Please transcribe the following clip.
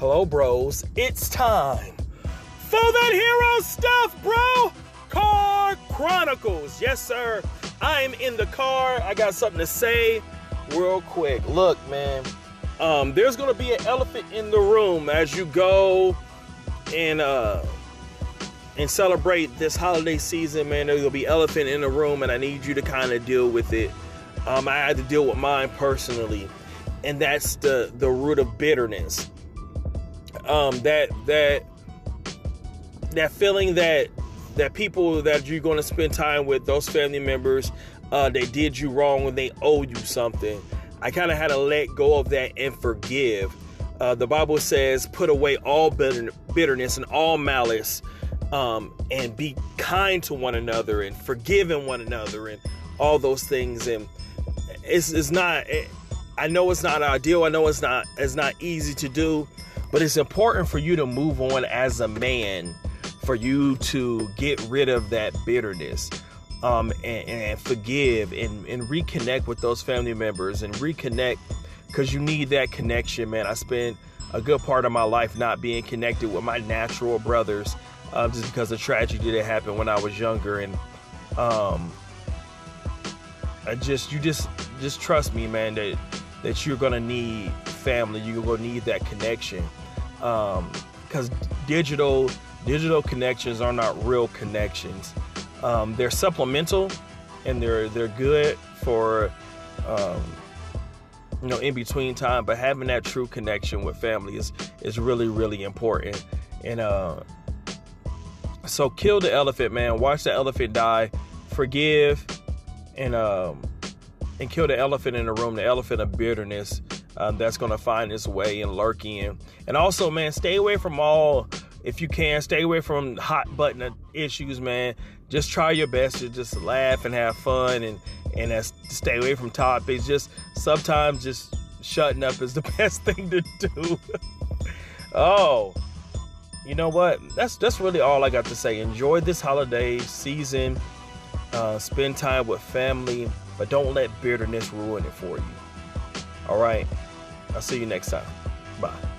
Hello, bros. It's time for that hero stuff, bro. Car Chronicles. Yes, sir. I'm in the car. I got something to say real quick. Look, man, there's going to be an elephant in the room as you go and celebrate this holiday season, man. There's going to be an elephant in the room, and I need you to kind of deal with it. I had to deal with mine personally, and that's the root of bitterness. That feeling that people that you're going to spend time with, those family members, they did you wrong and they owe you something. I kind of had to let go of that and forgive. The Bible says, put away all bitterness and all malice, and be kind to one another and forgiving one another and all those things. And I know it's not ideal. I know it's not easy to do, but it's important for you to move on as a man, for you to get rid of that bitterness, and forgive and reconnect with those family members and reconnect, because you need that connection, man. I spent a good part of my life not being connected with my natural brothers, just because of tragedy that happened when I was younger. And just trust me, man, that you're gonna need family. You're gonna need that connection, because digital connections are not real connections. They're supplemental, and they're good for in between time. But having that true connection with family is really, really important. And so kill the elephant, man. Watch the elephant die. Forgive, and kill the elephant in the room, the elephant of bitterness, that's going to find its way and lurk in. And also, man, stay away from all, if you can, stay away from hot button issues, man. Just try your best to just laugh and have fun, and stay away from topics. Just sometimes just shutting up is the best thing to do. Oh, you know what? That's really all I got to say. Enjoy this holiday season. Spend time with family, but don't let bitterness ruin it for you. All right. I'll see you next time. Bye.